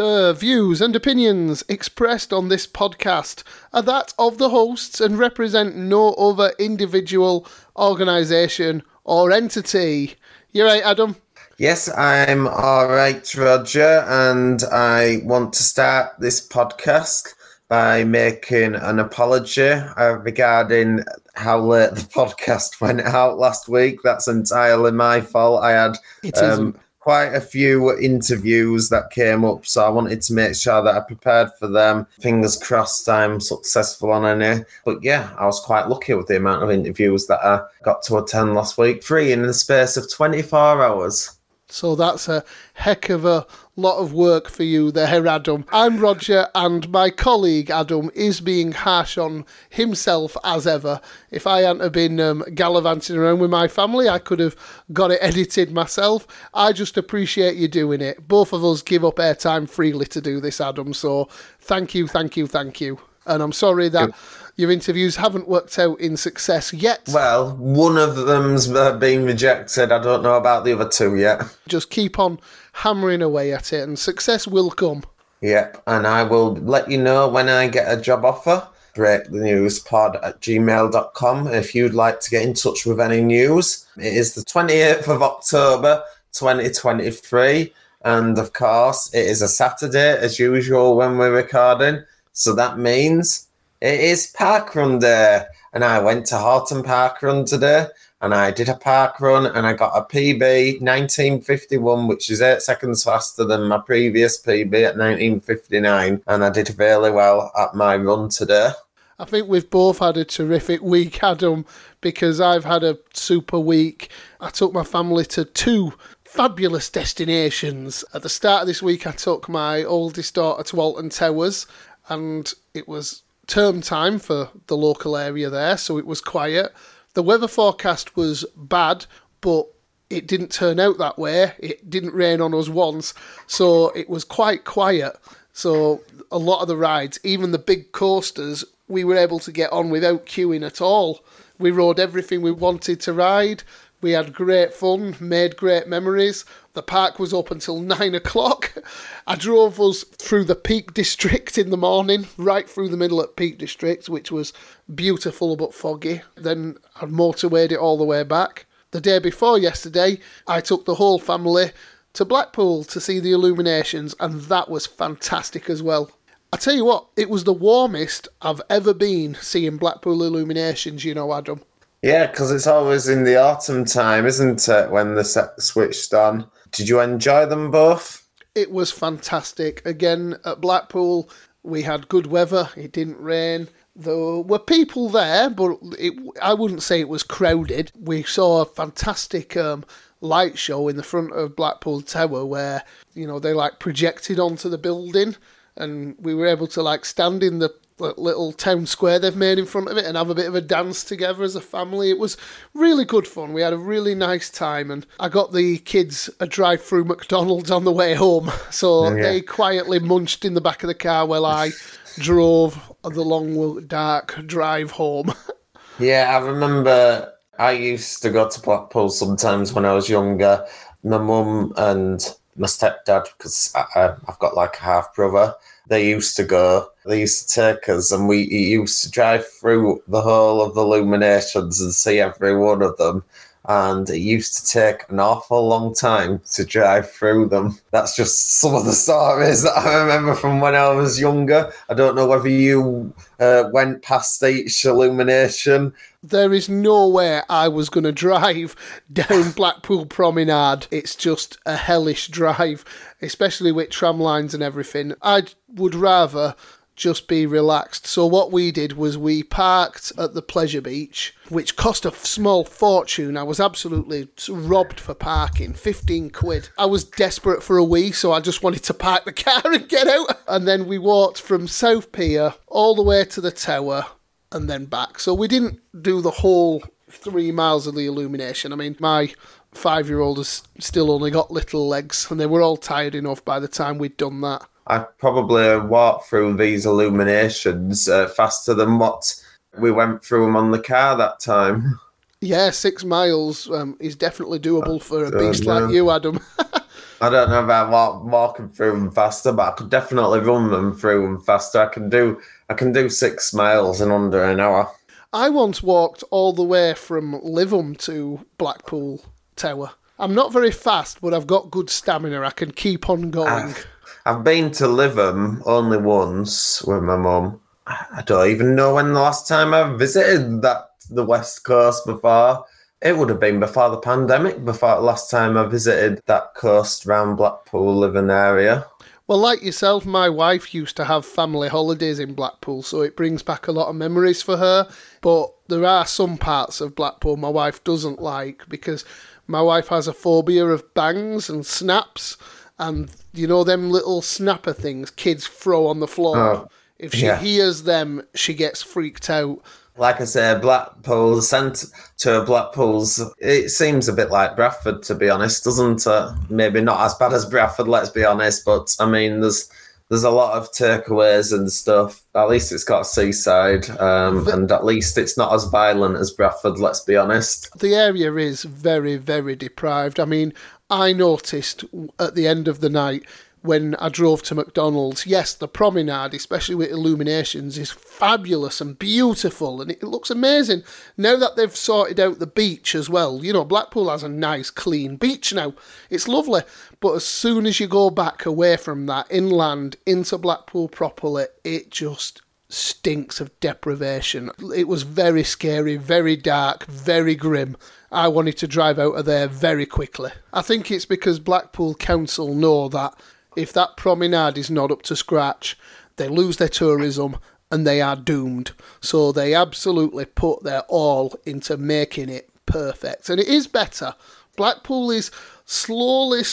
The views and opinions expressed on this podcast are that of the hosts and represent no other individual, organisation or entity. You right, Adam? Yes, I'm all right, Roger, and I want to start this podcast by making an apology regarding how late the podcast went out last week. That's entirely my fault. I had quite a few interviews that came up, so I wanted to make sure that I prepared for them. Fingers crossed I'm successful on any. But yeah, I was quite lucky with the amount of interviews that I got to attend last week, 3 in the space of 24 hours. So that's a heck of a lot of work for you there, Adam. I'm Roger, and my colleague Adam is being harsh on himself as ever. If I hadn't have been gallivanting around with my family, I could have got it edited myself. I just appreciate you doing it. Both of us give up airtime freely to do this, Adam, so thank you. And I'm sorry that your interviews haven't worked out in success yet. Well, one of them's been rejected. I don't know about the other two yet. Just keep on hammering away at it and success will come. Yep, and I will let you know when I get a job offer. breakthenewspod@gmail.com if you'd like to get in touch with any news. It is the 28th of October 2023 and, of course, it is a Saturday as usual when we're recording. So that means it is parkrun day. And I went to Horton Parkrun today and I did a parkrun and I got a PB 1951, which is 8 seconds faster than my previous PB at 1959. And I did really well at my run today. I think we've both had a terrific week, Adam, because I've had a super week. I took my family to 2 fabulous destinations. At the start of this week, I took my oldest daughter to Alton Towers. And it was term time for the local area there, so it was quiet. The weather forecast was bad, but it didn't turn out that way. It didn't rain on us once, so it was quite quiet. So a lot of the rides, even the big coasters, we were able to get on without queuing at all. We rode everything we wanted to ride. We had great fun, made great memories. The park was open till 9 o'clock. I drove us through the Peak District in the morning, right through the middle at Peak District, which was beautiful but foggy. Then I motorwayed it all the way back. The day before yesterday, I took the whole family to Blackpool to see the illuminations, and that was fantastic as well. I tell you what, it was the warmest I've ever been seeing Blackpool illuminations, you know, Adam. Yeah, because it's always in the autumn time, isn't it, when the set switched on? Did you enjoy them both? It was fantastic. Again, at Blackpool, we had good weather. It didn't rain. There were people there, but I wouldn't say it was crowded. We saw a fantastic light show in the front of Blackpool Tower where, you know, they, like, projected onto the building and we were able to, like, stand in the little town square they've made in front of it and have a bit of a dance together as a family. It was really good fun. We had a really nice time and I got the kids a drive-through McDonald's on the way home, so they quietly munched in the back of the car while I drove the long, dark drive home. Yeah, I remember I used to go to Blackpool sometimes when I was younger. My mum and my stepdad, because I've got like a half-brother, they used to take us and we used to drive through the whole of the illuminations and see every one of them. And it used to take an awful long time to drive through them. That's just some of the stories that I remember from when I was younger. I don't know whether you went past each illumination. There is no way I was going to drive down Blackpool Promenade. It's just a hellish drive, especially with tram lines and everything. I would rather just be relaxed. So what we did was we parked at the Pleasure Beach, which cost a small fortune. I was absolutely robbed for parking, 15 quid. I was desperate for a wee, so I just wanted to park the car and get out. And then we walked from South Pier all the way to the tower and then back. So we didn't do the whole 3 miles of the illumination. I mean, my 5-year-old has still only got little legs and they were all tired enough by the time we'd done that. I probably walked through these illuminations faster than what we went through them on the car that time. Yeah, 6 miles is definitely doable for a beast like you, Adam. I don't know about walking through them faster, but I could definitely run them through them faster. I can do 6 miles in under an hour. I once walked all the way from Liveham to Blackpool Tower. I'm not very fast, but I've got good stamina. I can keep on going. I've been to Liveham only once with my mum. I don't even know when the last time I visited the West Coast before. It would have been before the pandemic, before the last time I visited that coast round Blackpool Living area. Well, like yourself, my wife used to have family holidays in Blackpool, so it brings back a lot of memories for her. But there are some parts of Blackpool my wife doesn't like, because my wife has a phobia of bangs and snaps, and, you know, them little snapper things kids throw on the floor. Oh, if she hears them, she gets freaked out. Like I say, Blackpool, centre Blackpool's, it seems a bit like Bradford, to be honest, doesn't it? Maybe not as bad as Bradford, let's be honest, but, I mean, there's a lot of takeaways and stuff. At least it's got a seaside, and at least it's not as violent as Bradford, let's be honest. The area is very, very deprived. I mean, I noticed at the end of the night, when I drove to McDonald's, yes, the promenade, especially with illuminations, is fabulous and beautiful, and it looks amazing. Now that they've sorted out the beach as well, you know, Blackpool has a nice, clean beach now. It's lovely, but as soon as you go back away from that, inland, into Blackpool properly, it just stinks of deprivation. It was very scary, very dark, very grim. I wanted to drive out of there very quickly. I think it's because Blackpool Council know that if that promenade is not up to scratch, they lose their tourism and they are doomed. So they absolutely put their all into making it perfect. And it is better. Blackpool is slowly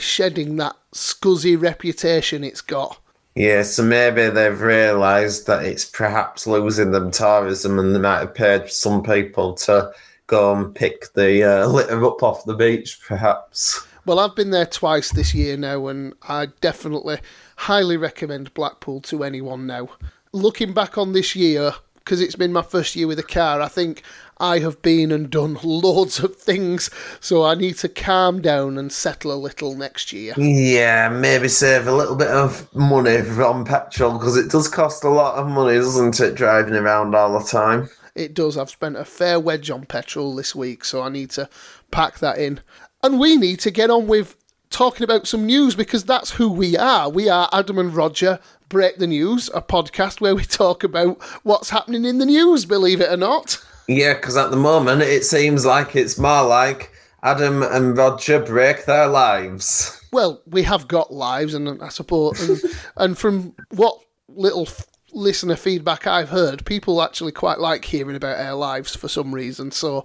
shedding that scuzzy reputation it's got. Yeah, so maybe they've realised that it's perhaps losing them tourism, and they might have paid some people to go and pick the litter up off the beach, perhaps. Well, I've been there twice this year now, and I definitely highly recommend Blackpool to anyone now. Looking back on this year, because it's been my first year with a car, I think I have been and done loads of things, so I need to calm down and settle a little next year. Yeah, maybe save a little bit of money on petrol, because it does cost a lot of money, doesn't it, driving around all the time? It does. I've spent a fair wedge on petrol this week, so I need to pack that in. And we need to get on with talking about some news, because that's who we are. We are Adam and Roger Break the News, a podcast where we talk about what's happening in the news, believe it or not. Yeah, because at the moment it seems like it's more like Adam and Roger break their lives. Well, we have got lives, and I suppose, and from what little listener feedback I've heard, people actually quite like hearing about our lives for some reason, so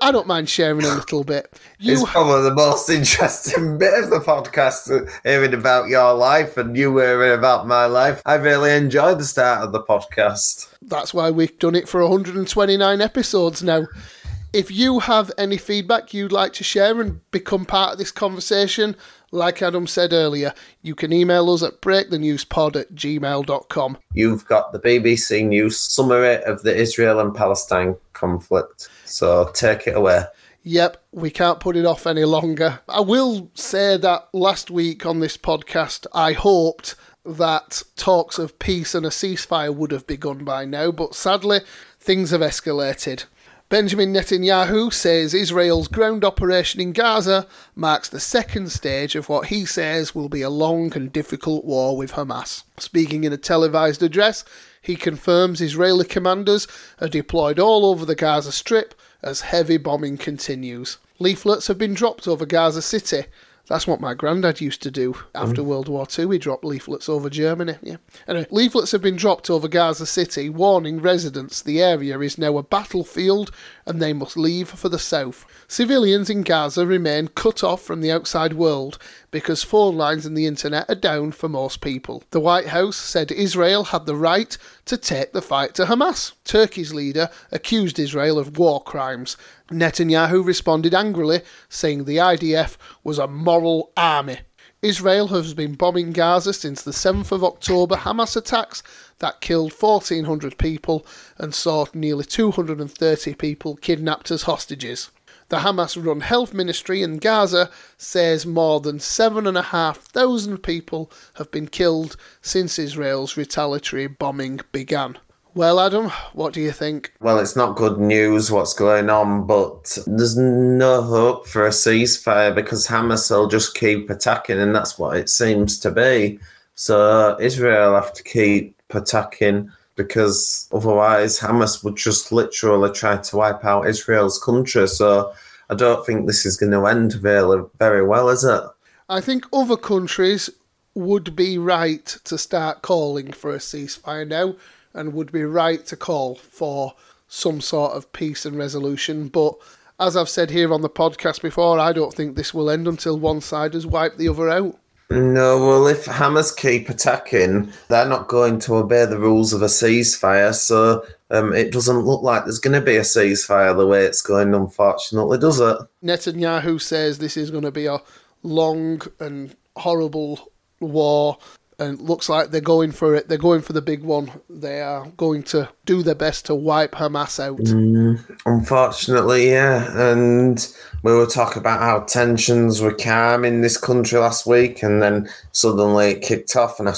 I don't mind sharing a little bit. It's probably the most interesting bit of the podcast, hearing about your life and you hearing about my life. I really enjoyed the start of the podcast. That's why we've done it for 129 episodes now. If you have any feedback you'd like to share and become part of this conversation, like Adam said earlier, you can email us at breakthenewspod@gmail.com. You've got the BBC News summary of the Israel and Palestine conflict, so take it away. Yep, we can't put it off any longer. I will say that last week on this podcast, I hoped that talks of peace and a ceasefire would have begun by now, but sadly, things have escalated. Benjamin Netanyahu says Israel's ground operation in Gaza marks the second stage of what he says will be a long and difficult war with Hamas. Speaking in a televised address, he confirms Israeli commanders are deployed all over the Gaza Strip as heavy bombing continues. Leaflets have been dropped over Gaza City. That's what my granddad used to do after World War II. He dropped leaflets over Germany. Yeah. Anyway, leaflets have been dropped over Gaza City, warning residents the area is now a battlefield and they must leave for the south. Civilians in Gaza remain cut off from the outside world because phone lines and the internet are down for most people. The White House said Israel had the right to take the fight to Hamas. Turkey's leader accused Israel of war crimes. Netanyahu responded angrily, saying the IDF was a moral army. Israel has been bombing Gaza since the 7th of October Hamas attacks that killed 1,400 people and saw nearly 230 people kidnapped as hostages. The Hamas-run health ministry in Gaza says more than 7,500 people have been killed since Israel's retaliatory bombing began. Well, Adam, what do you think? Well, it's not good news what's going on, but there's no hope for a ceasefire because Hamas will just keep attacking, and that's what it seems to be. So Israel have to keep attacking because otherwise Hamas would just literally try to wipe out Israel's country. So I don't think this is going to end really very well, is it? I think other countries would be right to start calling for a ceasefire now, and would be right to call for some sort of peace and resolution. But as I've said here on the podcast before, I don't think this will end until one side has wiped the other out. No, well, if Hamas keep attacking, they're not going to obey the rules of a ceasefire, so it doesn't look like there's going to be a ceasefire the way it's going, unfortunately, does it? Netanyahu says this is going to be a long and horrible war, and it looks like they're going for it. They're going for the big one. They are going to do their best to wipe Hamas out. Unfortunately, yeah. And we were talking about how tensions were calm in this country last week, and then suddenly it kicked off. And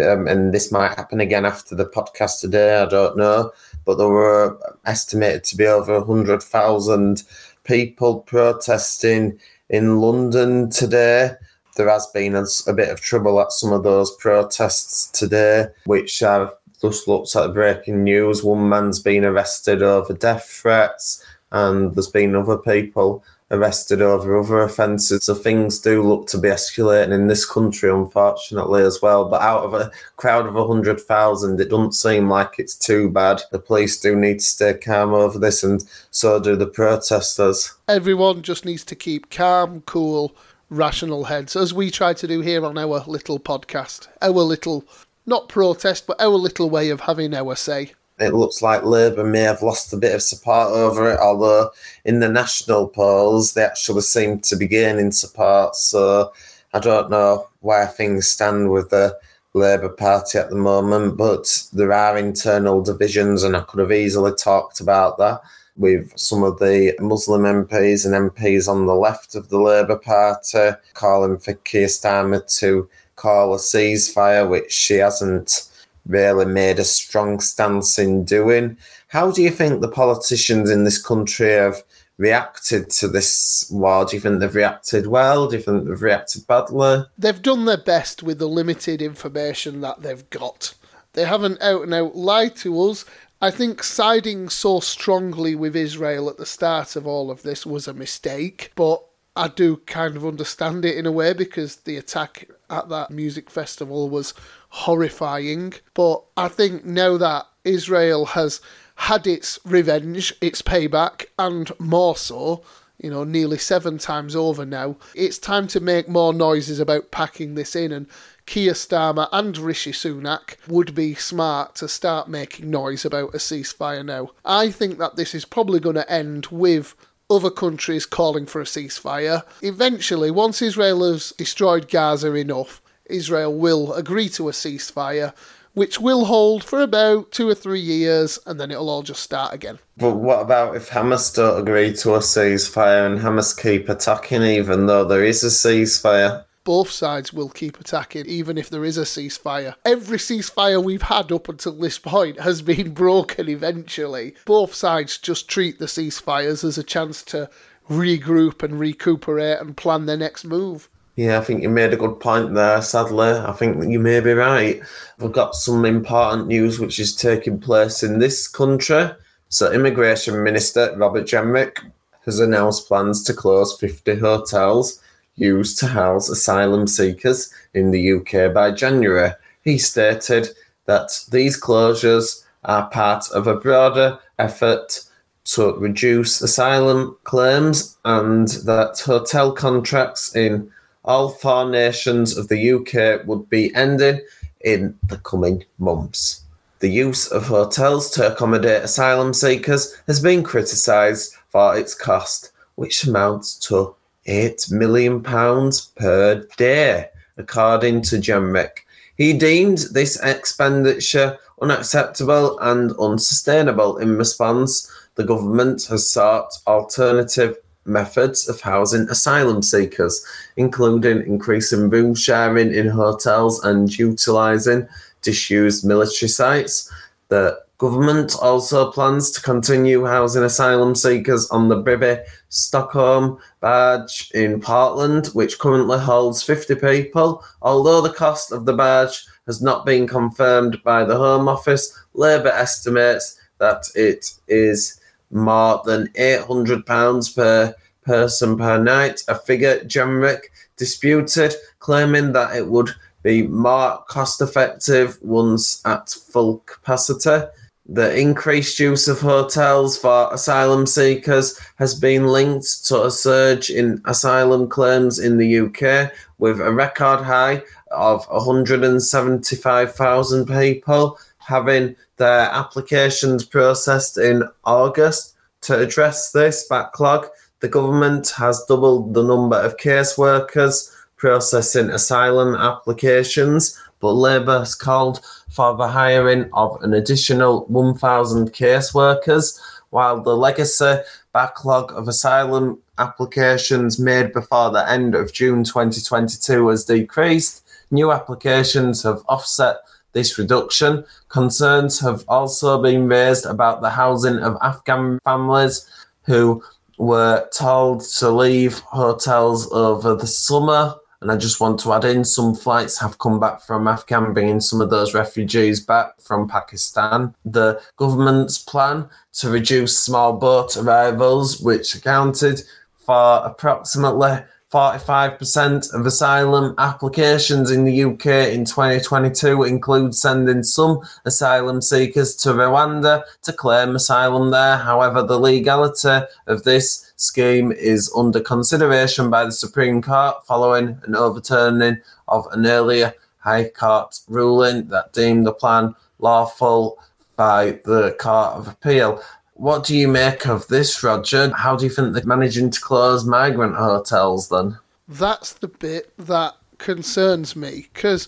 and this might happen again after the podcast today, I don't know. But there were estimated to be over 100,000 people protesting in London today. There has been a bit of trouble at some of those protests today, which I've just looked at breaking news. One man's been arrested over death threats, and there's been other people arrested over other offences. So things do look to be escalating in this country, unfortunately, as well. But out of a crowd of 100,000, it doesn't seem like it's too bad. The police do need to stay calm over this, and so do the protesters. Everyone just needs to keep calm, cool, rational heads, as we try to do here on our little podcast, our little, not protest, but our little way of having our say. It looks like Labour may have lost a bit of support over it, although in the national polls they actually seem to be gaining support, so I don't know where things stand with the Labour Party at the moment, but there are internal divisions, and I could have easily talked about that with some of the Muslim MPs and MPs on the left of the Labour Party calling for Keir Starmer to call a ceasefire, which she hasn't really made a strong stance in doing. How do you think the politicians in this country have reacted to this war? Do you think they've reacted well? Do you think they've reacted badly? They've done their best with the limited information that they've got. They haven't out and out lied to us. I think siding so strongly with Israel at the start of all of this was a mistake, but I do kind of understand it in a way because the attack at that music festival was horrifying. But I think now that Israel has had its revenge, its payback, and more so, nearly 7 times over now, it's time to make more noises about packing this in, and Keir Starmer and Rishi Sunak would be smart to start making noise about a ceasefire now. I think that this is probably going to end with other countries calling for a ceasefire. Eventually, once Israel has destroyed Gaza enough, Israel will agree to a ceasefire, which will hold for about 2 or 3 years, and then it'll all just start again. But what about if Hamas don't agree to a ceasefire and Hamas keep attacking even though there is a ceasefire? Both sides will keep attacking, even if there is a ceasefire. Every ceasefire we've had up until this point has been broken eventually. Both sides just treat the ceasefires as a chance to regroup and recuperate and plan their next move. Yeah, I think you made a good point there, sadly. I think that you may be right. We've got some important news which is taking place in this country. So Immigration Minister Robert Jenrick has announced plans to close 50 hotels used to house asylum seekers in the UK by January. He stated that these closures are part of a broader effort to reduce asylum claims and that hotel contracts in all 4 nations of the UK would be ending in the coming months. The use of hotels to accommodate asylum seekers has been criticised for its cost, which amounts to £8 million per day, according to Jenrick. He deemed this expenditure unacceptable and unsustainable. In response, the government has sought alternative methods of housing asylum seekers, including increasing room sharing in hotels and utilising disused military sites. The government also plans to continue housing asylum seekers on the Bribby Stockholm barge in Portland, which currently holds 50 people. Although the cost of the barge has not been confirmed by the Home Office, Labour estimates that it is more than £800 per person per night, a figure Jenrick disputed, claiming that it would be more cost-effective once at full capacity. The increased use of hotels for asylum seekers has been linked to a surge in asylum claims in the UK, with a record high of 175,000 people having their applications processed in August. To address this backlog, the government has doubled the number of caseworkers processing asylum applications, but Labour has called for the hiring of an additional 1,000 caseworkers, while the legacy backlog of asylum applications made before the end of June 2022 has decreased. New applications have offset this reduction. Concerns have also been raised about the housing of Afghan families who were told to leave hotels over the summer. And I just want to add in, some flights have come back from Afghan, bringing some of those refugees back from Pakistan. The government's plan to reduce small boat arrivals, which accounted for approximately 45% of asylum applications in the UK in 2022, includes sending some asylum seekers to Rwanda to claim asylum there. However, the legality of this scheme is under consideration by the Supreme Court following an overturning of an earlier High Court ruling that deemed the plan lawful by the Court of Appeal. What do you make of this, Roger? How do you think they're managing to close migrant hotels then? That's the bit that concerns me, because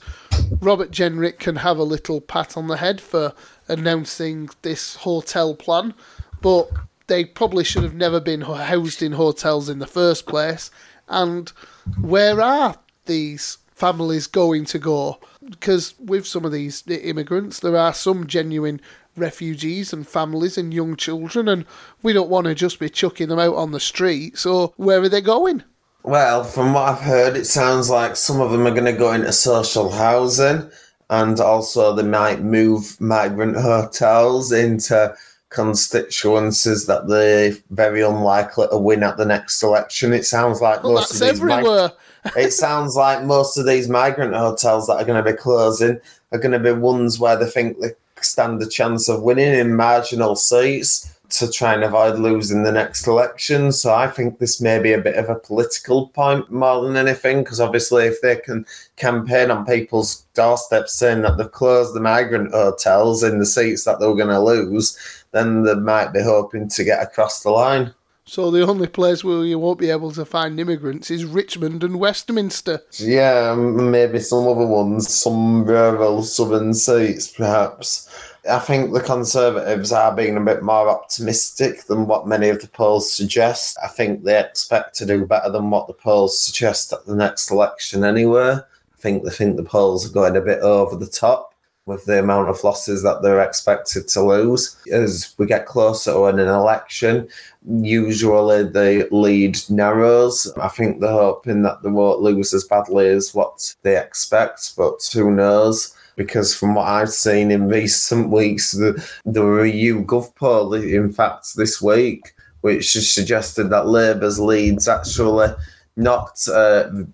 Robert Jenrick can have a little pat on the head for announcing this hotel plan, but they probably should have never been housed in hotels in the first place. And where are these families going to go? Because with some of these immigrants, there are some genuine refugees and families and young children, and we don't want to just be chucking them out on the street. So where are they going? Well, from what I've heard, it sounds like some of them are going to go into social housing, and also they might move migrant hotels into constituencies that they're very unlikely to win at the next election. It sounds like most of these everywhere. It sounds like most of these migrant hotels that are going to be closing are going to be ones where they think they stand a chance of winning in marginal seats to try and avoid losing the next election. So I think this may be a bit of a political point more than anything, because obviously if they can campaign on people's doorsteps saying that they've closed the migrant hotels in the seats that they were going to lose, then they might be hoping to get across the line. So the only place where you won't be able to find immigrants is Richmond and Westminster. Yeah, maybe some other ones, some rural southern seats perhaps. I think the Conservatives are being a bit more optimistic than what many of the polls suggest. I think they expect to do better than what the polls suggest at the next election anyway. I think they think the polls are going a bit over the top with the amount of losses that they're expected to lose. As we get closer to an election, usually the lead narrows. I think they're hoping that they won't lose as badly as what they expect, but who knows? Because from what I've seen in recent weeks, there were a YouGov poll, in fact, this week, which suggested that Labour's lead's actually not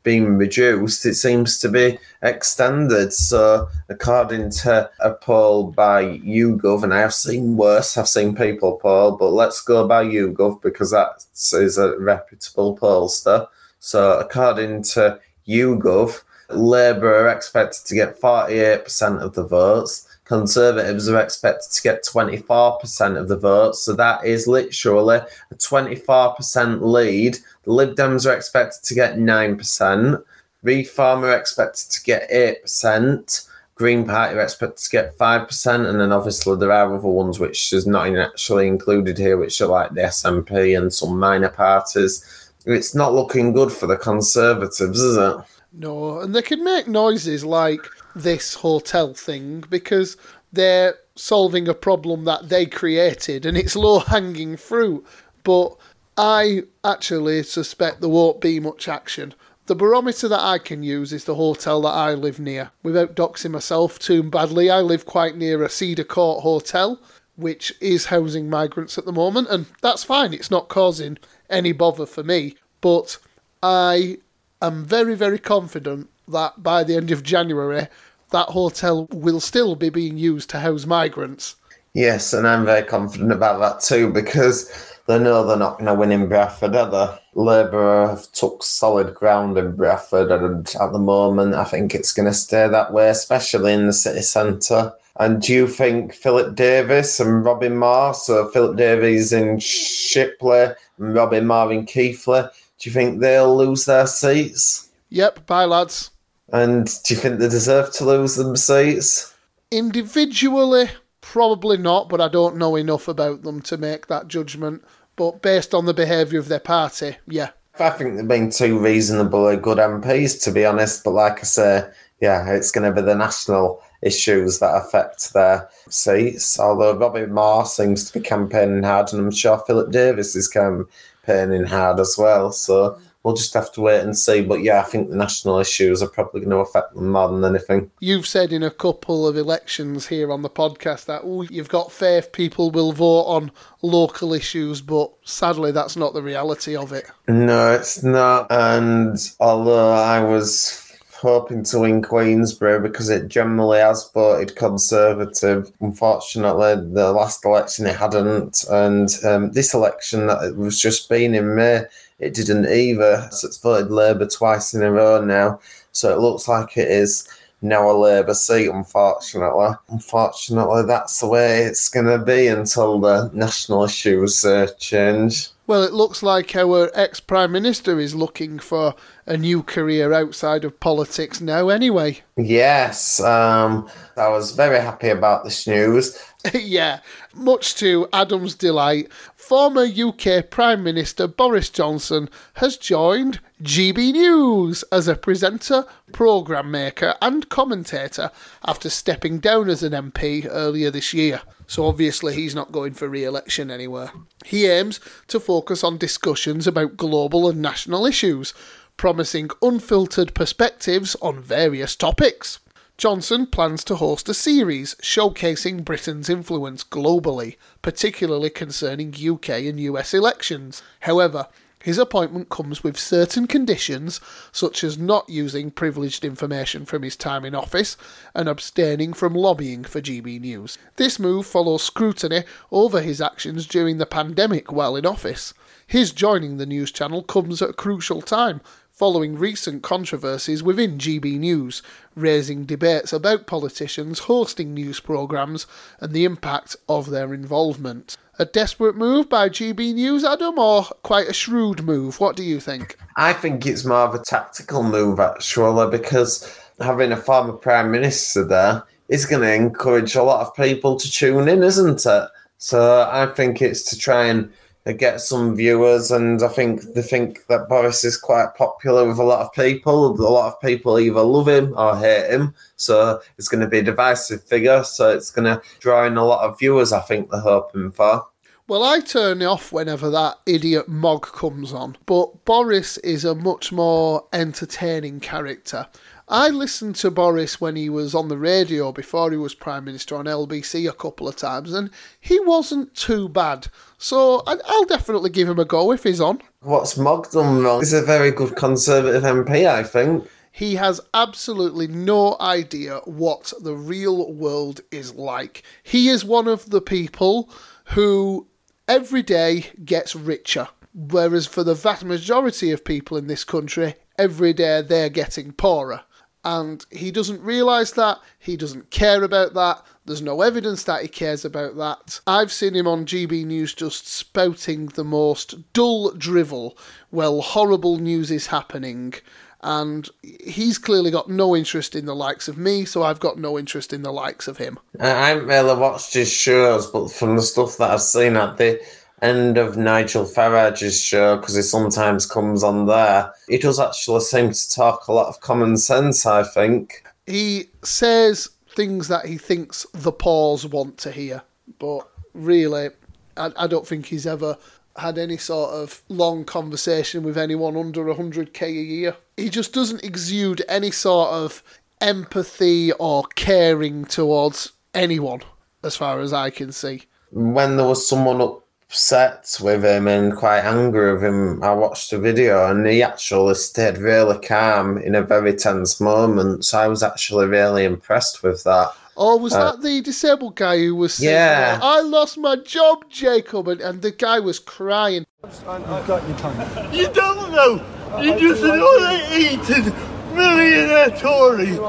being reduced, it seems to be extended. So according to a poll by YouGov, and I've seen worse, I've seen people poll, but let's go by YouGov because that is a reputable pollster. So according to YouGov, Labour are expected to get 48% of the votes. Conservatives are expected to get 24% of the votes, so that is literally a 24% lead. The Lib Dems are expected to get 9%. Reform are expected to get 8%. Green Party are expected to get 5%, and then obviously there are other ones which is not actually included here, which are like the SNP and some minor parties. It's not looking good for the Conservatives, is it? No, and they can make noises like this hotel thing because they're solving a problem that they created, and it's low-hanging fruit. But I actually suspect there won't be much action. The barometer that I can use is the hotel that I live near. Without doxing myself too badly, I live quite near a Cedar Court hotel, which is housing migrants at the moment, and that's fine. It's not causing any bother for me. But I am very, very confident that by the end of January, that hotel will still be being used to house migrants. Yes, and I'm very confident about that too, because they know they're not going to win in Bradford, are they? Labour have took solid ground in Bradford, and at the moment I think it's going to stay that way, especially in the city centre. And do you think Philip Davis and Robin Moore, so Philip Davies in Shipley and Robin Moore in Keighley, do you think they'll lose their seats? Yep, bye lads. And do you think they deserve to lose them seats? Individually, probably not, but I don't know enough about them to make that judgment. But based on the behaviour of their party, yeah. I think they've been two reasonably good MPs, to be honest. But like I say, yeah, it's going to be the national issues that affect their seats. Although Robin Moore seems to be campaigning hard, and I'm sure Philip Davis is campaigning hard as well. So we'll just have to wait and see. But yeah, I think the national issues are probably going to affect them more than anything. You've said in a couple of elections here on the podcast that you've got faith people will vote on local issues, but sadly that's not the reality of it. No, it's not. And although I was hoping to win Queensbury because it generally has voted Conservative, unfortunately the last election it hadn't, and this election that was just been in May, it didn't either, so it's voted Labour twice in a row now, so it looks like it is now a Labour seat, unfortunately. Unfortunately, that's the way it's going to be until the national issues change. Well, it looks like our ex-Prime Minister is looking for a new career outside of politics now anyway. Yes, I was very happy about this news. Yeah, much to Adam's delight, former UK Prime Minister Boris Johnson has joined GB News as a presenter, programme maker and commentator after stepping down as an MP earlier this year. So obviously he's not going for re-election anywhere. He aims to focus on discussions about global and national issues, promising unfiltered perspectives on various topics. Johnson plans to host a series showcasing Britain's influence globally, particularly concerning UK and US elections. However, his appointment comes with certain conditions, such as not using privileged information from his time in office and abstaining from lobbying for GB News. This move follows scrutiny over his actions during the pandemic while in office. His joining the news channel comes at a crucial time, following recent controversies within GB News, raising debates about politicians hosting news programmes and the impact of their involvement. A desperate move by GB News, Adam, or quite a shrewd move? What do you think? I think it's more of a tactical move, actually, because having a former Prime Minister there is going to encourage a lot of people to tune in, isn't it? So I think it's to try and get some viewers, and I think they think that Boris is quite popular with a lot of people. A lot of people either love him or hate him, so it's going to be a divisive figure, so it's going to draw in a lot of viewers, I think they're hoping for. Well, I turn off whenever that idiot Mogg comes on, but Boris is a much more entertaining character. I listened to Boris when he was on the radio before he was Prime Minister on LBC a couple of times, and he wasn't too bad. So I'll definitely give him a go if he's on. What's Mogg done wrong? He's a very good Conservative MP, I think. He has absolutely no idea what the real world is like. He is one of the people who every day gets richer, whereas for the vast majority of people in this country, every day they're getting poorer. And he doesn't realise that, he doesn't care about that, there's no evidence that he cares about that. I've seen him on GB News just spouting the most dull drivel while horrible news is happening, And he's clearly got no interest in the likes of me, so I've got no interest in the likes of him. I haven't really watched his shows, but from the stuff that I've seen at the end of Nigel Farage's show, because he sometimes comes on there, he does actually seem to talk a lot of common sense, I think. He says things that he thinks the pause want to hear, but really, I don't think he's ever had any sort of long conversation with anyone under 100k a year. He just doesn't exude any sort of empathy or caring towards anyone, as far as I can see. When there was someone upset with him and quite angry with him, I watched a video and he actually stayed really calm in a very tense moment. So I was actually really impressed with that. Or was that the disabled guy who was saying, yeah, I lost my job, Jacob, and the guy was crying. I've got your tongue. You don't know. You're just an overeaten millionaire Tory who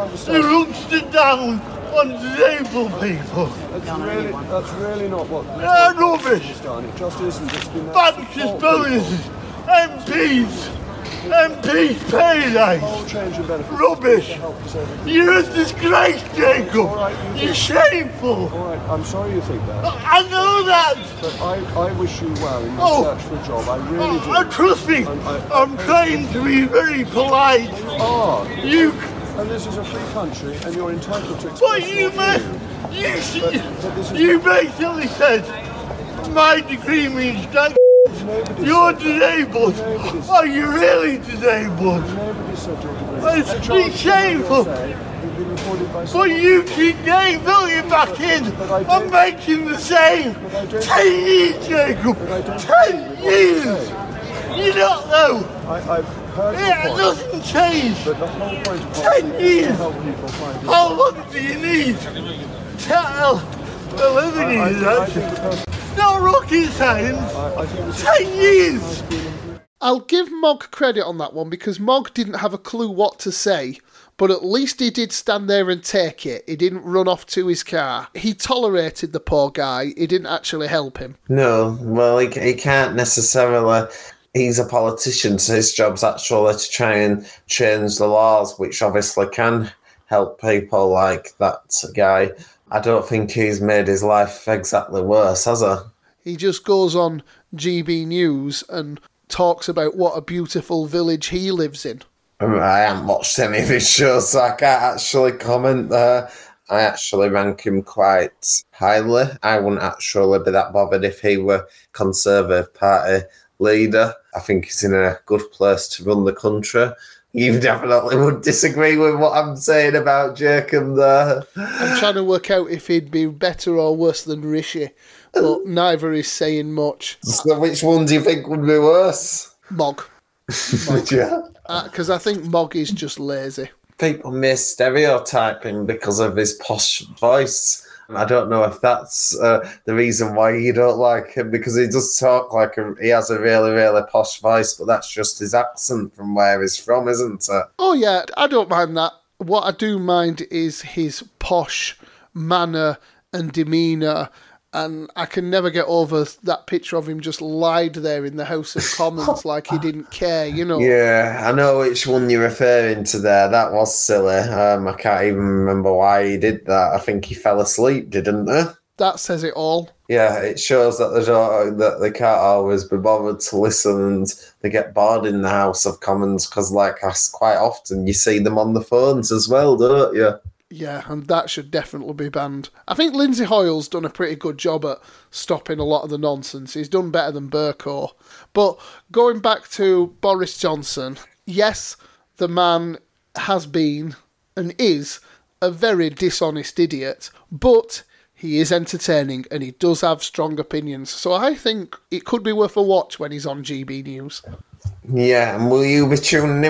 lumps down on disabled people. That's really not what... No, rubbish. It just isn't. It's been bankers' bonuses. MPs payday. Rubbish. You're a disgrace, Jacob. Right, you're shameful. All right, I'm sorry you think that. I know that. But I wish you well in your search for a job. I really do. Trust me. I'm trying to be very polite. You And this is a free country, and you're entitled to. But you basically said my degree means that. You're disabled. Are you really disabled? It's shameful. But you keep getting voted back in. I'm making the same. 10 years, Jacob. 10 years. You don't know. I've heard it doesn't change. 10 years. How long do you need? Tell the living is that. No rocket science. 10 years! I'll give Mogg credit on that one, because Mogg didn't have a clue what to say, but at least he did stand there and take it. He didn't run off to his car. He tolerated the poor guy. He didn't actually help him. No, well, he can't necessarily... He's a politician, so his job's actually to try and change the laws, which obviously can help people like that guy. I don't think he's made his life exactly worse, has he? He just goes on GB News and talks about what a beautiful village he lives in. I haven't watched any of his shows, so I can't actually comment there. I actually rank him quite highly. I wouldn't actually be that bothered if he were Conservative Party leader. I think he's in a good place to run the country. You definitely would disagree with what I'm saying about Jacob there. I'm trying to work out if he'd be better or worse than Rishi, but neither is saying much. So which one do you think would be worse? Mogg. Yeah. Because I think Mogg is just lazy. People may stereotype him because of his posh voice. I don't know if that's the reason why you don't like him, because he does talk like he has a really, really posh voice, but that's just his accent from where he's from, isn't it? Oh, yeah, I don't mind that. What I do mind is his posh manner and demeanour, and I can never get over that picture of him just lied there in the House of Commons like he didn't care, you know. Yeah, I know which one you're referring to there. That was silly. I can't even remember why he did that. I think he fell asleep, didn't he? That says it all. Yeah, it shows that they can't always be bothered to listen, and they get bored in the House of Commons because, like, quite often you see them on the phones as well, don't you? Yeah, and that should definitely be banned. I think Lindsay Hoyle's done a pretty good job at stopping a lot of the nonsense. He's done better than Bercow. But going back to Boris Johnson, yes, the man has been and is a very dishonest idiot, but he is entertaining and he does have strong opinions. So I think it could be worth a watch when he's on GB News. Yeah, and will you be tuning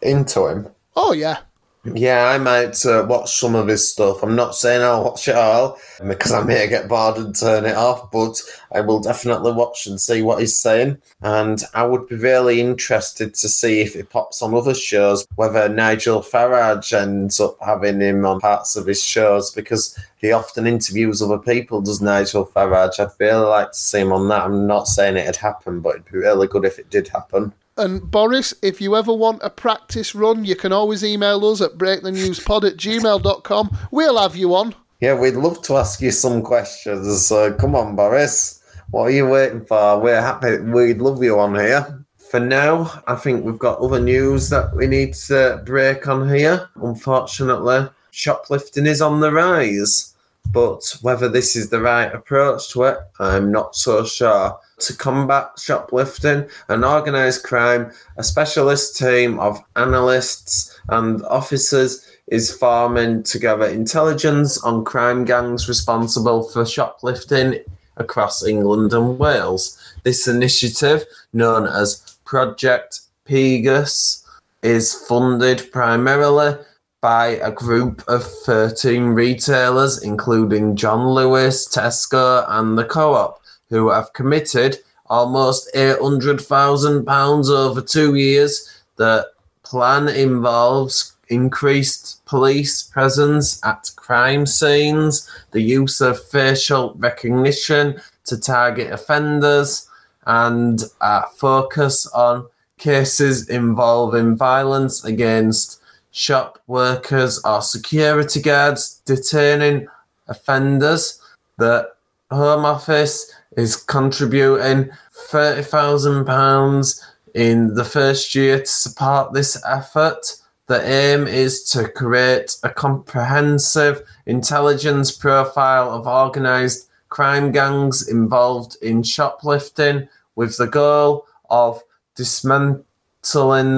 into him? Oh, yeah. Yeah, I might watch some of his stuff. I'm not saying I'll watch it all, because I may get bored and turn it off, but I will definitely watch and see what he's saying. And I would be really interested to see if it pops on other shows, whether Nigel Farage ends up having him on parts of his shows, because he often interviews other people, does Nigel Farage. I'd really like to see him on that. I'm not saying it'd happen, but it'd be really good if it did happen. And Boris, if you ever want a practice run, you can always email us at breakthenewspod@gmail.com. We'll have you on. Yeah, we'd love to ask you some questions. So come on, Boris. What are you waiting for? We're happy. We'd love you on here. For now, I think we've got other news that we need to break on here. Unfortunately, shoplifting is on the rise. But whether this is the right approach to it, I'm not so sure. To combat shoplifting and organised crime, a specialist team of analysts and officers is forming to gather intelligence on crime gangs responsible for shoplifting across England and Wales. This initiative, known as Project Pegasus, is funded primarily by a group of 13 retailers, including John Lewis, Tesco and the Co-op, who have committed almost £800,000 over 2 years. The plan involves increased police presence at crime scenes, the use of facial recognition to target offenders, and a focus on cases involving violence against shop workers or security guards detaining offenders. The Home Office is contributing £30,000 in the first year to support this effort. The aim is to create a comprehensive intelligence profile of organised crime gangs involved in shoplifting with the goal of dismantling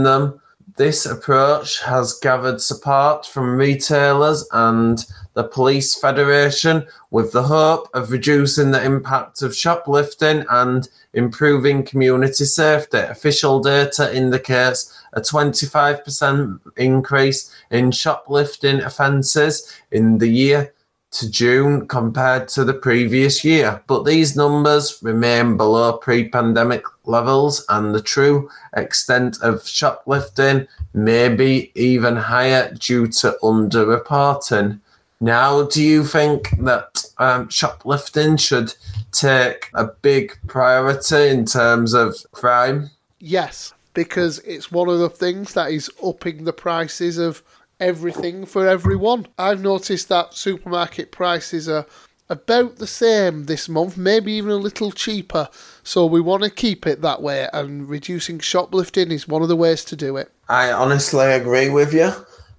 them. This approach has gathered support from retailers and the Police Federation with the hope of reducing the impact of shoplifting and improving community safety. Official data indicates a 25% increase in shoplifting offences in the year to June compared to the previous year. But these numbers remain below pre-pandemic levels and the true extent of shoplifting may be even higher due to underreporting. Now, do you think that shoplifting should take a big priority in terms of crime? Yes, because it's one of the things that is upping the prices of everything for everyone. I've noticed that supermarket prices are about the same this month, maybe even a little cheaper. So we want to keep it that way, and reducing shoplifting is one of the ways to do it. I honestly agree with you.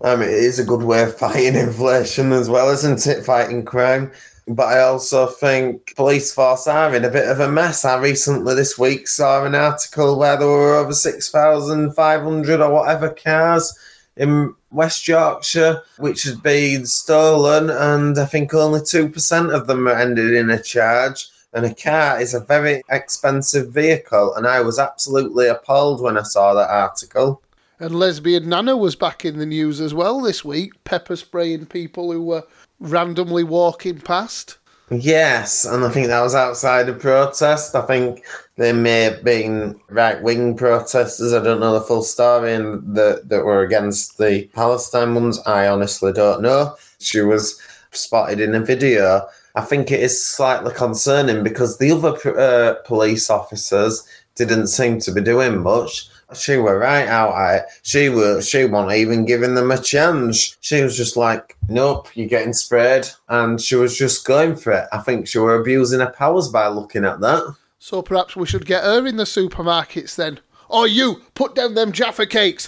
It is a good way of fighting inflation as well, isn't it? Fighting crime. But I also think police force are in a bit of a mess. I recently this week saw an article where there were over 6,500 or whatever cars in West Yorkshire, which had been stolen, and I think only 2% of them ended in a charge. And a car is a very expensive vehicle, and I was absolutely appalled when I saw that article. And Lesbian Nana was back in the news as well this week, pepper spraying people who were randomly walking past. Yes, and I think that was outside a protest. I think they may have been right-wing protesters. I don't know the full story, and that were against the Palestine ones. I honestly don't know. She was spotted in a video. I think it is slightly concerning because the other police officers didn't seem to be doing much. She were right out at it. She wasn't even giving them a chance. She was just like, nope, you're getting sprayed. And she was just going for it. I think she were abusing her powers by looking at that. So perhaps we should get her in the supermarkets then. Or you, put down them Jaffa Cakes.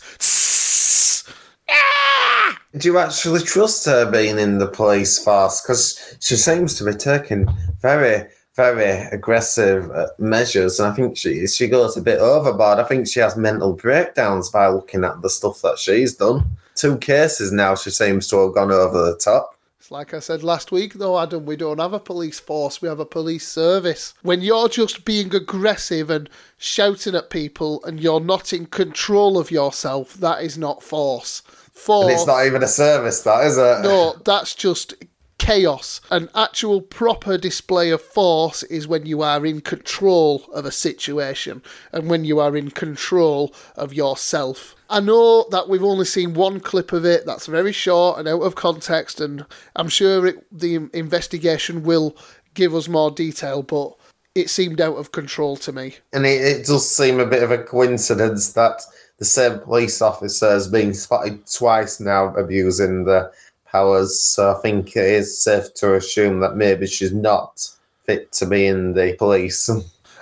Ah! Do you actually trust her being in the police force? Because she seems to be taking very... very aggressive measures, and I think she goes a bit overboard. I think she has mental breakdowns by looking at the stuff that she's done. 2 cases now she seems to have gone over the top. It's like I said last week, though, Adam, we don't have a police force, we have a police service. When you're just being aggressive and shouting at people and you're not in control of yourself, that is not force. And it's not even a service, that, is it? No, that's just... chaos. An actual proper display of force is when you are in control of a situation and when you are in control of yourself. I know that we've only seen one clip of it. That's very short and out of context, and I'm sure the investigation will give us more detail, but it seemed out of control to me. And it does seem a bit of a coincidence that the same police officer has been spotted twice now abusing the powers. So I think it is safe to assume that maybe she's not fit to be in the police.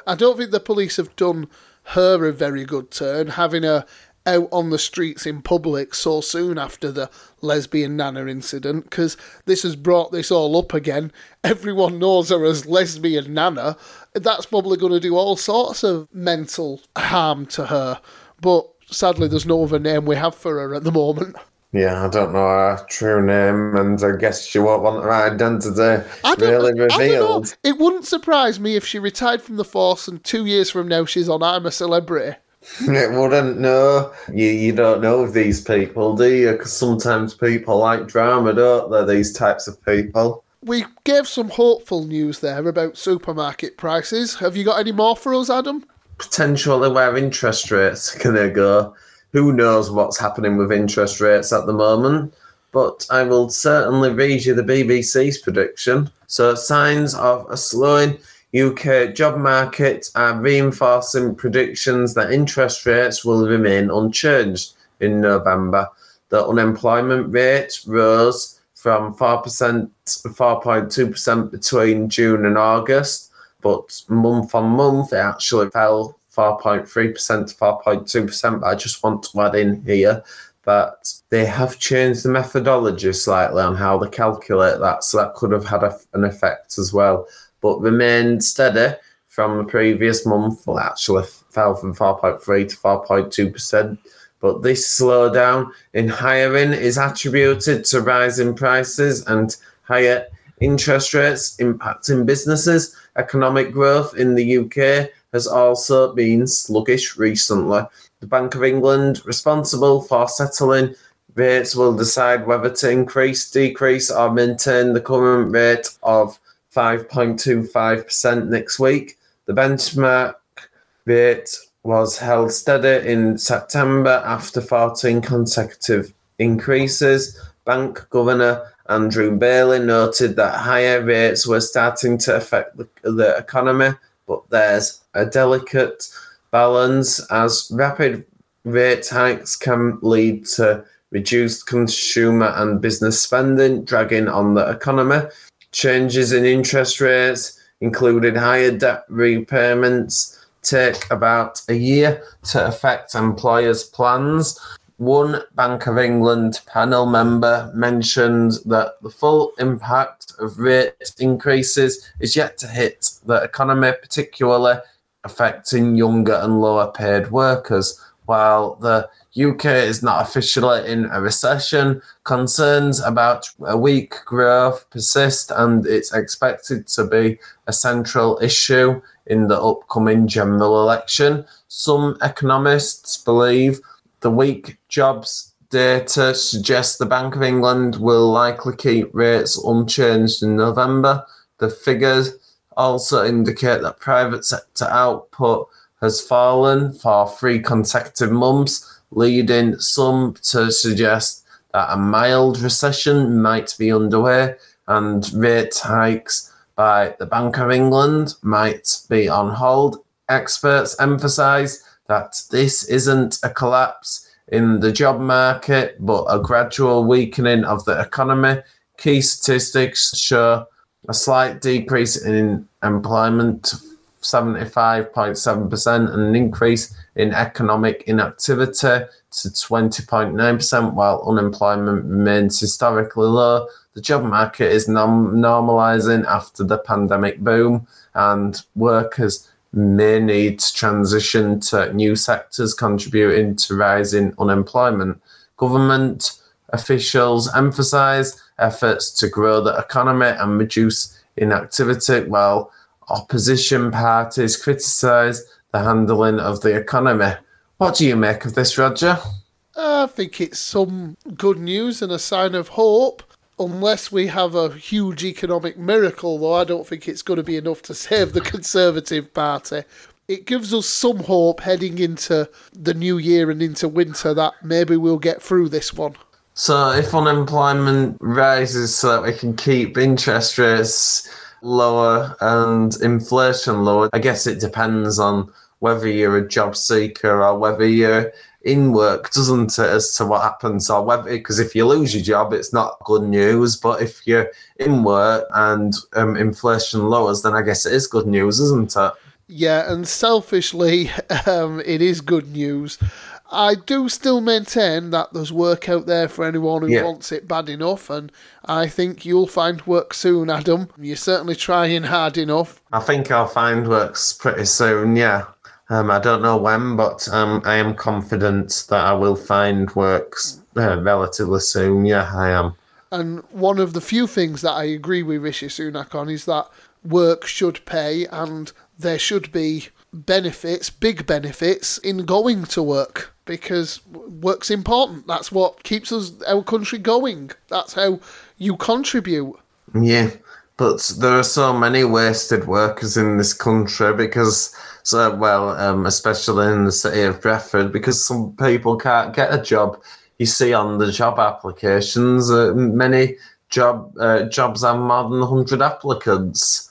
I don't think the police have done her a very good turn, having her out on the streets in public so soon after the lesbian Nana incident, because this has brought this all up again. Everyone knows her as lesbian Nana. That's probably going to do all sorts of mental harm to her. But sadly, there's no other name we have for her at the moment. Yeah, I don't know her true name, and I guess she won't want her identity really revealed. I don't know. It wouldn't surprise me if she retired from the force and 2 years from now she's on I'm a Celebrity. It wouldn't, no. You don't know these people, do you? Because sometimes people like drama, don't they, these types of people? We gave some hopeful news there about supermarket prices. Have you got any more for us, Adam? Potentially where interest rates can they go. Who knows what's happening with interest rates at the moment? But I will certainly read you the BBC's prediction. So signs of a slowing UK job market are reinforcing predictions that interest rates will remain unchanged in November. The unemployment rate rose from 4% to 4.2% between June and August, but month on month it actually fell 4.3% to 4.2%. But I just want to add in here that they have changed the methodology slightly on how they calculate that, so that could have had an effect as well. But remained steady from the previous month. Well, actually fell from 4.3% to 4.2%. But this slowdown in hiring is attributed to rising prices and higher interest rates impacting businesses. Economic growth in the UK has also been sluggish recently. The Bank of England, responsible for settling rates, will decide whether to increase, decrease, or maintain the current rate of 5.25% next week. The benchmark rate was held steady in September after 14 consecutive increases. Bank Governor Andrew Bailey noted that higher rates were starting to affect the economy, but there's a delicate balance as rapid rate hikes can lead to reduced consumer and business spending, dragging on the economy. Changes in interest rates, including higher debt repayments, take about a year to affect employers' plans. One Bank of England panel member mentioned that the full impact of rate increases is yet to hit the economy, particularly affecting younger and lower paid workers. While the UK is not officially in a recession, concerns about a weak growth persist, and it's expected to be a central issue in the upcoming general election. Some economists believe the weak jobs data suggests the Bank of England will likely keep rates unchanged in November. The figures also indicate that private sector output has fallen for 3 consecutive months, leading some to suggest that a mild recession might be underway and rate hikes by the Bank of England might be on hold. Experts emphasise that this isn't a collapse in the job market, but a gradual weakening of the economy. Key statistics show a slight decrease in employment to 75.7% and an increase in economic inactivity to 20.9%, while unemployment remains historically low. The job market is normalising after the pandemic boom, and workers may need to transition to new sectors, contributing to rising unemployment. Government officials emphasise efforts to grow the economy and reduce inactivity, while opposition parties criticise the handling of the economy. What do you make of this, Roger? I think it's some good news and a sign of hope. Unless we have a huge economic miracle, though, I don't think it's going to be enough to save the Conservative Party. It gives us some hope heading into the new year and into winter that maybe we'll get through this one. So if unemployment rises so that we can keep interest rates lower and inflation lower. I guess it depends on whether you're a job seeker or whether you're in work, doesn't it, as to what happens, or whether, because if you lose your job, it's not good news, but if you're in work and inflation lowers, then I guess it is good news, isn't it? Yeah, and selfishly, it is good news. I do still maintain that there's work out there for anyone who wants it bad enough, and I think you'll find work soon, Adam. You're certainly trying hard enough. I think I'll find work pretty soon, yeah. I don't know when, but I am confident that I will find work relatively soon. Yeah, I am. And one of the few things that I agree with Rishi Sunak on is that work should pay and there should be benefits, big benefits, in going to work, because work's important. That's what keeps our country going. That's how you contribute. Yeah, but there are so many wasted workers in this country because... So, especially in the city of Brentford, because some people can't get a job. You see on the job applications, many jobs have more than 100 applicants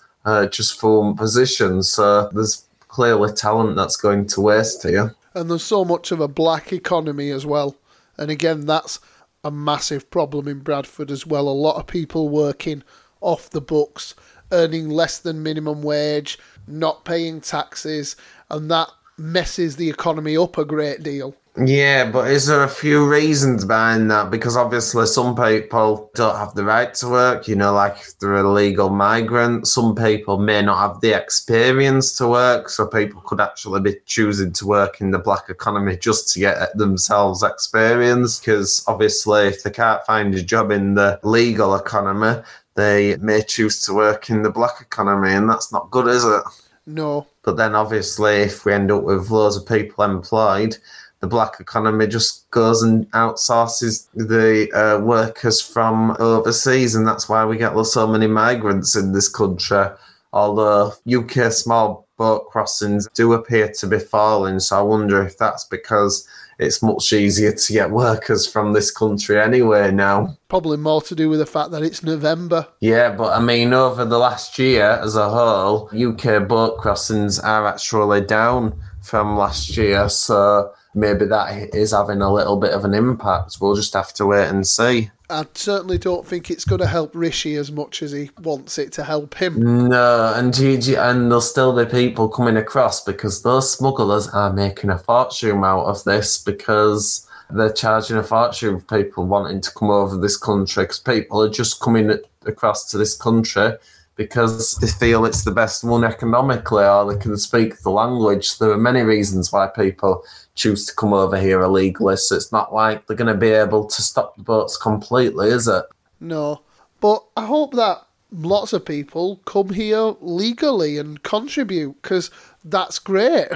just for one position. So there's clearly talent that's going to waste here. And there's so much of a black economy as well. And again, that's a massive problem in Bradford as well. A lot of people working off the books, earning less than minimum wage, not paying taxes, and that messes the economy up a great deal. Yeah, but is there a few reasons behind that? Because obviously some people don't have the right to work, you know, like if they're a legal migrant. Some people may not have the experience to work, so people could actually be choosing to work in the black economy just to get themselves experience, because obviously if they can't find a job in the legal economy, they may choose to work in the black economy, and that's not good, is it? No. But then obviously if we end up with loads of people employed, the black economy just goes and outsources the workers from overseas, and that's why we get so many migrants in this country. Although UK small boat crossings do appear to be falling, so I wonder if that's because it's much easier to get workers from this country anyway now. Probably more to do with the fact that it's November. Yeah, but I mean, over the last year as a whole, UK boat crossings are actually down from last year, so maybe that is having a little bit of an impact. We'll just have to wait and see. I certainly don't think it's going to help Rishi as much as he wants it to help him. No, and there'll still be people coming across, because those smugglers are making a fortune out of this, because they're charging a fortune for people wanting to come over this country, because people are just coming across to this country because they feel it's the best one economically, or they can speak the language. There are many reasons why people choose to come over here illegally, so it's not like they're going to be able to stop the boats completely, is it? No, but I hope that lots of people come here legally and contribute, because that's great.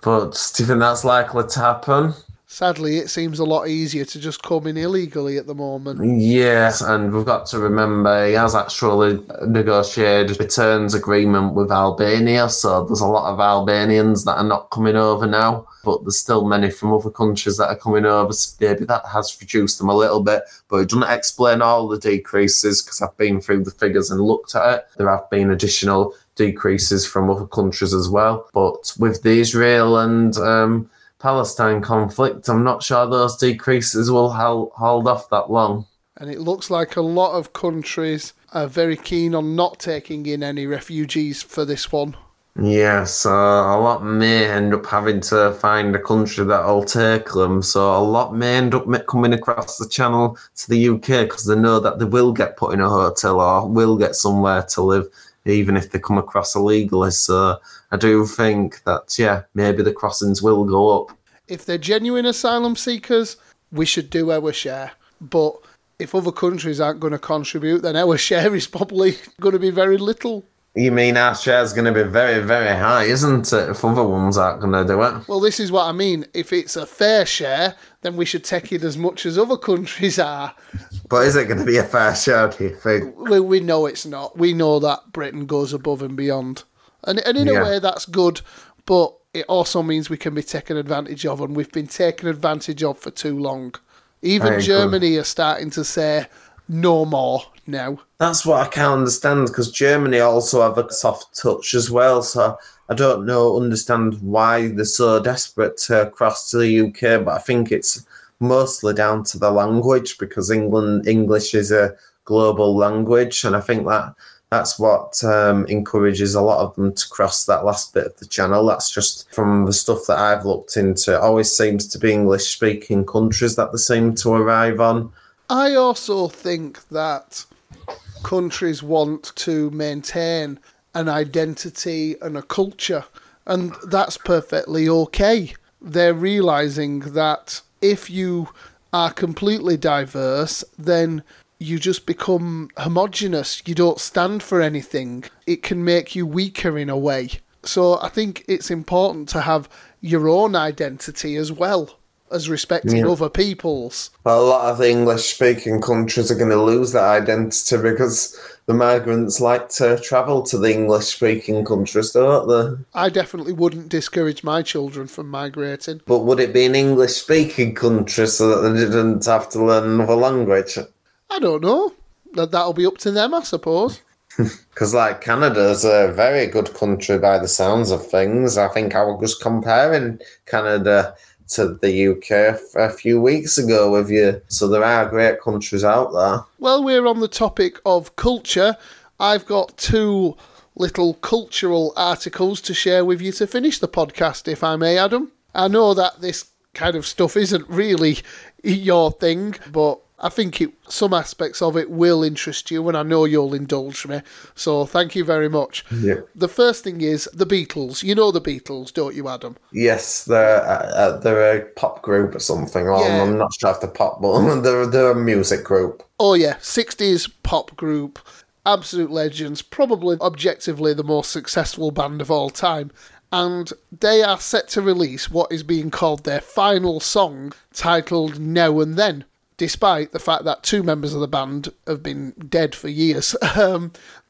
But do you think that's likely to happen? Sadly, it seems a lot easier to just come in illegally at the moment. Yes, and we've got to remember he has actually negotiated a returns agreement with Albania, so there's a lot of Albanians that are not coming over now, but there's still many from other countries that are coming over, so maybe that has reduced them a little bit, but it doesn't explain all the decreases, because I've been through the figures and looked at it. There have been additional decreases from other countries as well, but with the Israel and Palestine conflict, I'm not sure those decreases will hold off that long. And it looks like a lot of countries are very keen on not taking in any refugees for this one. Yeah, so a lot may end up having to find a country that'll take them, so a lot may end up coming across the channel to the UK, because they know that they will get put in a hotel or will get somewhere to live, even if they come across illegally. So I do think that, yeah, maybe the crossings will go up. If they're genuine asylum seekers, we should do our share. But if other countries aren't going to contribute, then our share is probably going to be very little. You mean our share's going to be very, very high, isn't it, if other ones aren't going to do it? Well, this is what I mean. If it's a fair share, then we should take it as much as other countries are. But is it going to be a fair share, do you think? We know it's not. We know that Britain goes above and beyond. And in a way, that's good, but it also means we can be taken advantage of, and we've been taken advantage of for too long. Even Germany are starting to say, no more, now. That's what I can't understand, because Germany also have a soft touch as well. So I don't understand why they're so desperate to cross to the UK, but I think it's mostly down to the language, because English is a global language, and I think that's what encourages a lot of them to cross that last bit of the channel. That's just from the stuff that I've looked into. It always seems to be English-speaking countries that they seem to arrive on. I also think that countries want to maintain an identity and a culture, and that's perfectly okay. They're realising that if you are completely diverse, then you just become homogenous. You don't stand for anything. It can make you weaker in a way. So I think it's important to have your own identity as well as respecting other people's. Well, a lot of the English-speaking countries are going to lose that identity because the migrants like to travel to the English-speaking countries, don't they? I definitely wouldn't discourage my children from migrating. But would it be an English-speaking country so that they didn't have to learn another language? I don't know. That'll be up to them, I suppose. Because, Canada's a very good country by the sounds of things. I think I was comparing Canada to the UK a few weeks ago with you. So there are great countries out there. Well, we're on the topic of culture. I've got two little cultural articles to share with you to finish the podcast, if I may, Adam. I know that this kind of stuff isn't really your thing, but I think some aspects of it will interest you, and I know you'll indulge me. So thank you very much. Yeah. The first thing is the Beatles. You know the Beatles, don't you, Adam? Yes, they're a pop group or something. Well, yeah. I'm not sure if they're pop, but they're a music group. Oh, yeah, 60s pop group, absolute legends, probably objectively the most successful band of all time. And they are set to release what is being called their final song, titled Now and Then. Despite the fact that two members of the band have been dead for years.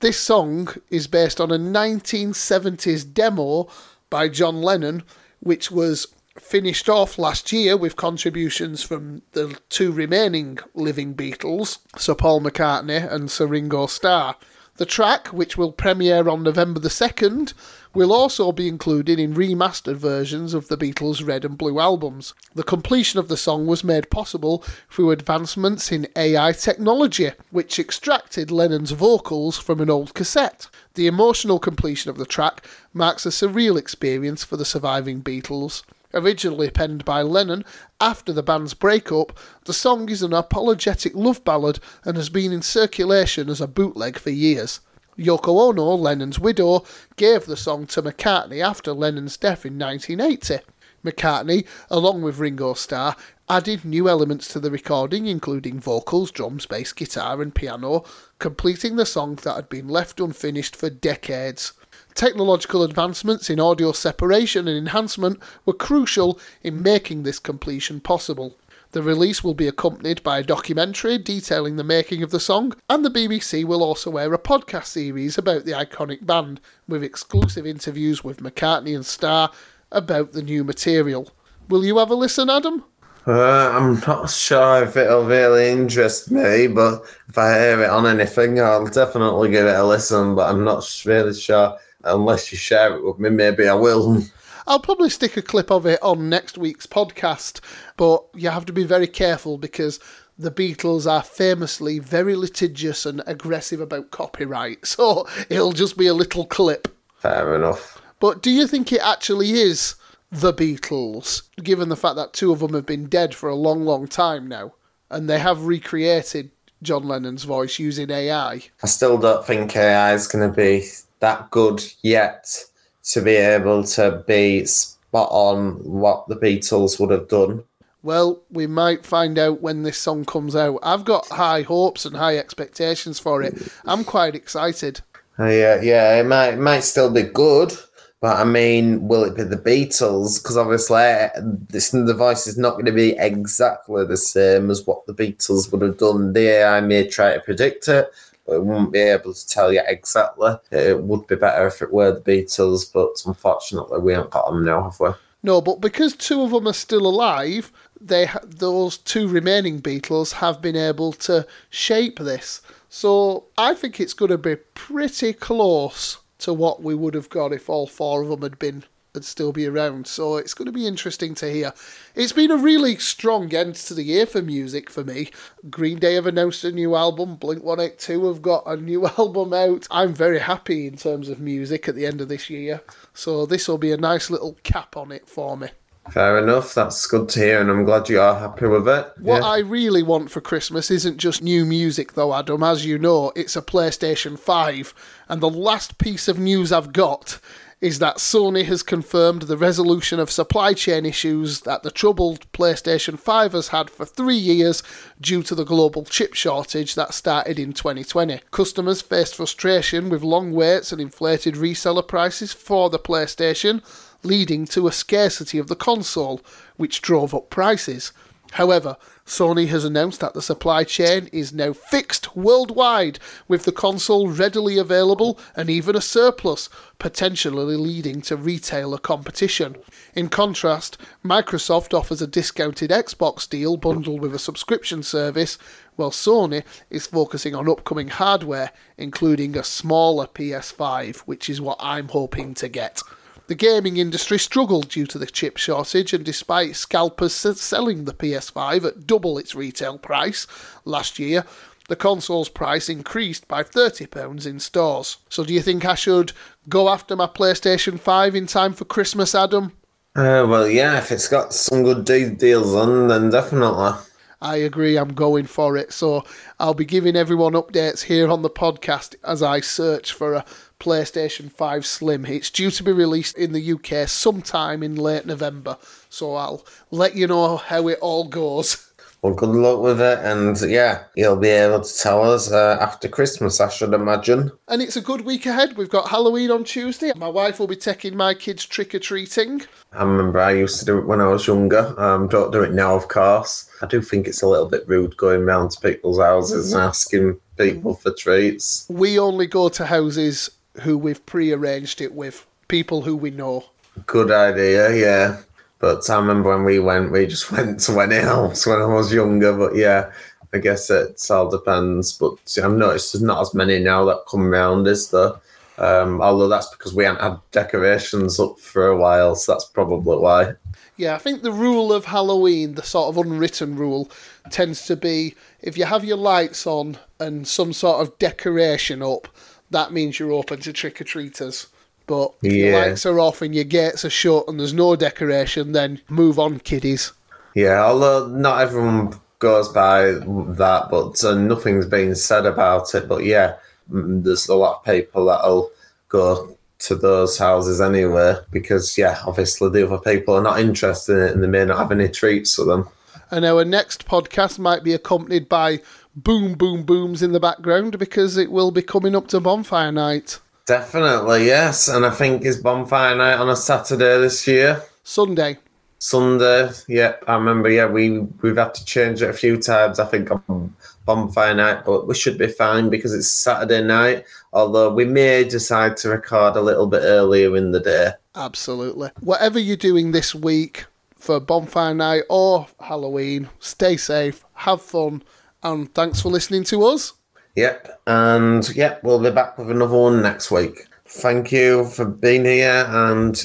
This song is based on a 1970s demo by John Lennon, which was finished off last year with contributions from the two remaining living Beatles, Sir Paul McCartney and Sir Ringo Starr. The track, which will premiere on November the 2nd, will also be included in remastered versions of the Beatles' Red and Blue albums. The completion of the song was made possible through advancements in AI technology, which extracted Lennon's vocals from an old cassette. The emotional completion of the track marks a surreal experience for the surviving Beatles. Originally penned by Lennon after the band's breakup, the song is an apologetic love ballad and has been in circulation as a bootleg for years. Yoko Ono, Lennon's widow, gave the song to McCartney after Lennon's death in 1980. McCartney, along with Ringo Starr, added new elements to the recording, including vocals, drums, bass, guitar and piano, completing the song that had been left unfinished for decades. Technological advancements in audio separation and enhancement were crucial in making this completion possible. The release will be accompanied by a documentary detailing the making of the song, and the BBC will also air a podcast series about the iconic band, with exclusive interviews with McCartney and Starr about the new material. Will you have a listen, Adam? I'm not sure if it'll really interest me, but if I hear it on anything, I'll definitely give it a listen, but I'm not really sure. Unless you share it with me, maybe I will. I'll probably stick a clip of it on next week's podcast, but you have to be very careful because the Beatles are famously very litigious and aggressive about copyright, so it'll just be a little clip. Fair enough. But do you think it actually is the Beatles, given the fact that two of them have been dead for a long, long time now, and they have recreated John Lennon's voice using AI? I still don't think AI is going to be that good yet to be able to be spot on what the Beatles would have done. Well, we might find out when this song comes out. I've got high hopes and high expectations for it. I'm quite excited. Yeah, it might still be good, but I mean, will it be the Beatles? Because obviously the voice is not going to be exactly the same as what the Beatles would have done. The AI may try to predict it, it wouldn't be able to tell you exactly. It would be better if it were the Beatles, but unfortunately we haven't got them now, have we? No, but because two of them are still alive, those two remaining Beatles have been able to shape this. So I think it's going to be pretty close to what we would have got if all four of them had still be around. So it's going to be interesting to hear. It's been a really strong end to the year for music for me. Green Day have announced a new album. Blink-182 have got a new album out. I'm very happy in terms of music at the end of this year. So this will be a nice little cap on it for me. Fair enough, that's good to hear, and I'm glad you are happy with it. What I really want for Christmas isn't just new music though, Adam. As you know, it's a PlayStation 5, and the last piece of news I've got is that Sony has confirmed the resolution of supply chain issues that the troubled PlayStation 5 has had for 3 years due to the global chip shortage that started in 2020. Customers faced frustration with long waits and inflated reseller prices for the PlayStation, leading to a scarcity of the console, which drove up prices. However, Sony has announced that the supply chain is now fixed worldwide, with the console readily available and even a surplus, potentially leading to retailer competition. In contrast, Microsoft offers a discounted Xbox deal bundled with a subscription service, while Sony is focusing on upcoming hardware, including a smaller PS5, which is what I'm hoping to get. The gaming industry struggled due to the chip shortage, and despite scalpers selling the PS5 at double its retail price last year, the console's price increased by £30 in stores. So do you think I should go after my PlayStation 5 in time for Christmas, Adam? Well, yeah, if it's got some good deals on, then definitely. I agree, I'm going for it. So I'll be giving everyone updates here on the podcast as I search for a PlayStation 5 Slim. It's due to be released in the UK sometime in late November, so I'll let you know how it all goes. Well, good luck with it, and yeah, you'll be able to tell us after Christmas, I should imagine. And it's a good week ahead. We've got Halloween on Tuesday. My wife will be taking my kids trick-or-treating. I remember I used to do it when I was younger. Don't do it now, of course. I do think it's a little bit rude going round to people's houses and asking people for treats. We only go to houses who we've pre-arranged it with, people who we know. Good idea, yeah. But I remember when we just went to any house when I was younger. But yeah, I guess it all depends. But see, I've noticed there's not as many now that come round, is there? Although that's because we haven't had decorations up for a while, so that's probably why. Yeah, I think the rule of Halloween, the sort of unwritten rule, tends to be if you have your lights on and some sort of decoration up, that means you're open to trick-or-treaters. But if your lights are off and your gates are shut and there's no decoration, then move on, kiddies. Yeah, although not everyone goes by that, but nothing's been said about it. But yeah, there's a lot of people that'll go to those houses anyway because, yeah, obviously the other people are not interested in it and they may not have any treats for them. And our next podcast might be accompanied by boom, boom, booms in the background because it will be coming up to Bonfire Night. Definitely, yes. And I think it's Bonfire Night on a Saturday this year. Sunday, yep. I remember, we've had to change it a few times, I think, on Bonfire Night. But we should be fine because it's Saturday night, although we may decide to record a little bit earlier in the day. Absolutely. Whatever you're doing this week for Bonfire Night or Halloween, stay safe, have fun, and thanks for listening to us. Yep, and we'll be back with another one next week. Thank you for being here, and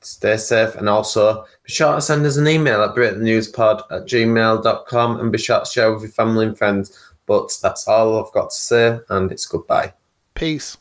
stay safe. And also, be sure to send us an email at brittannewspod@gmail.com, and be sure to share with your family and friends. But that's all I've got to say, and it's goodbye. Peace.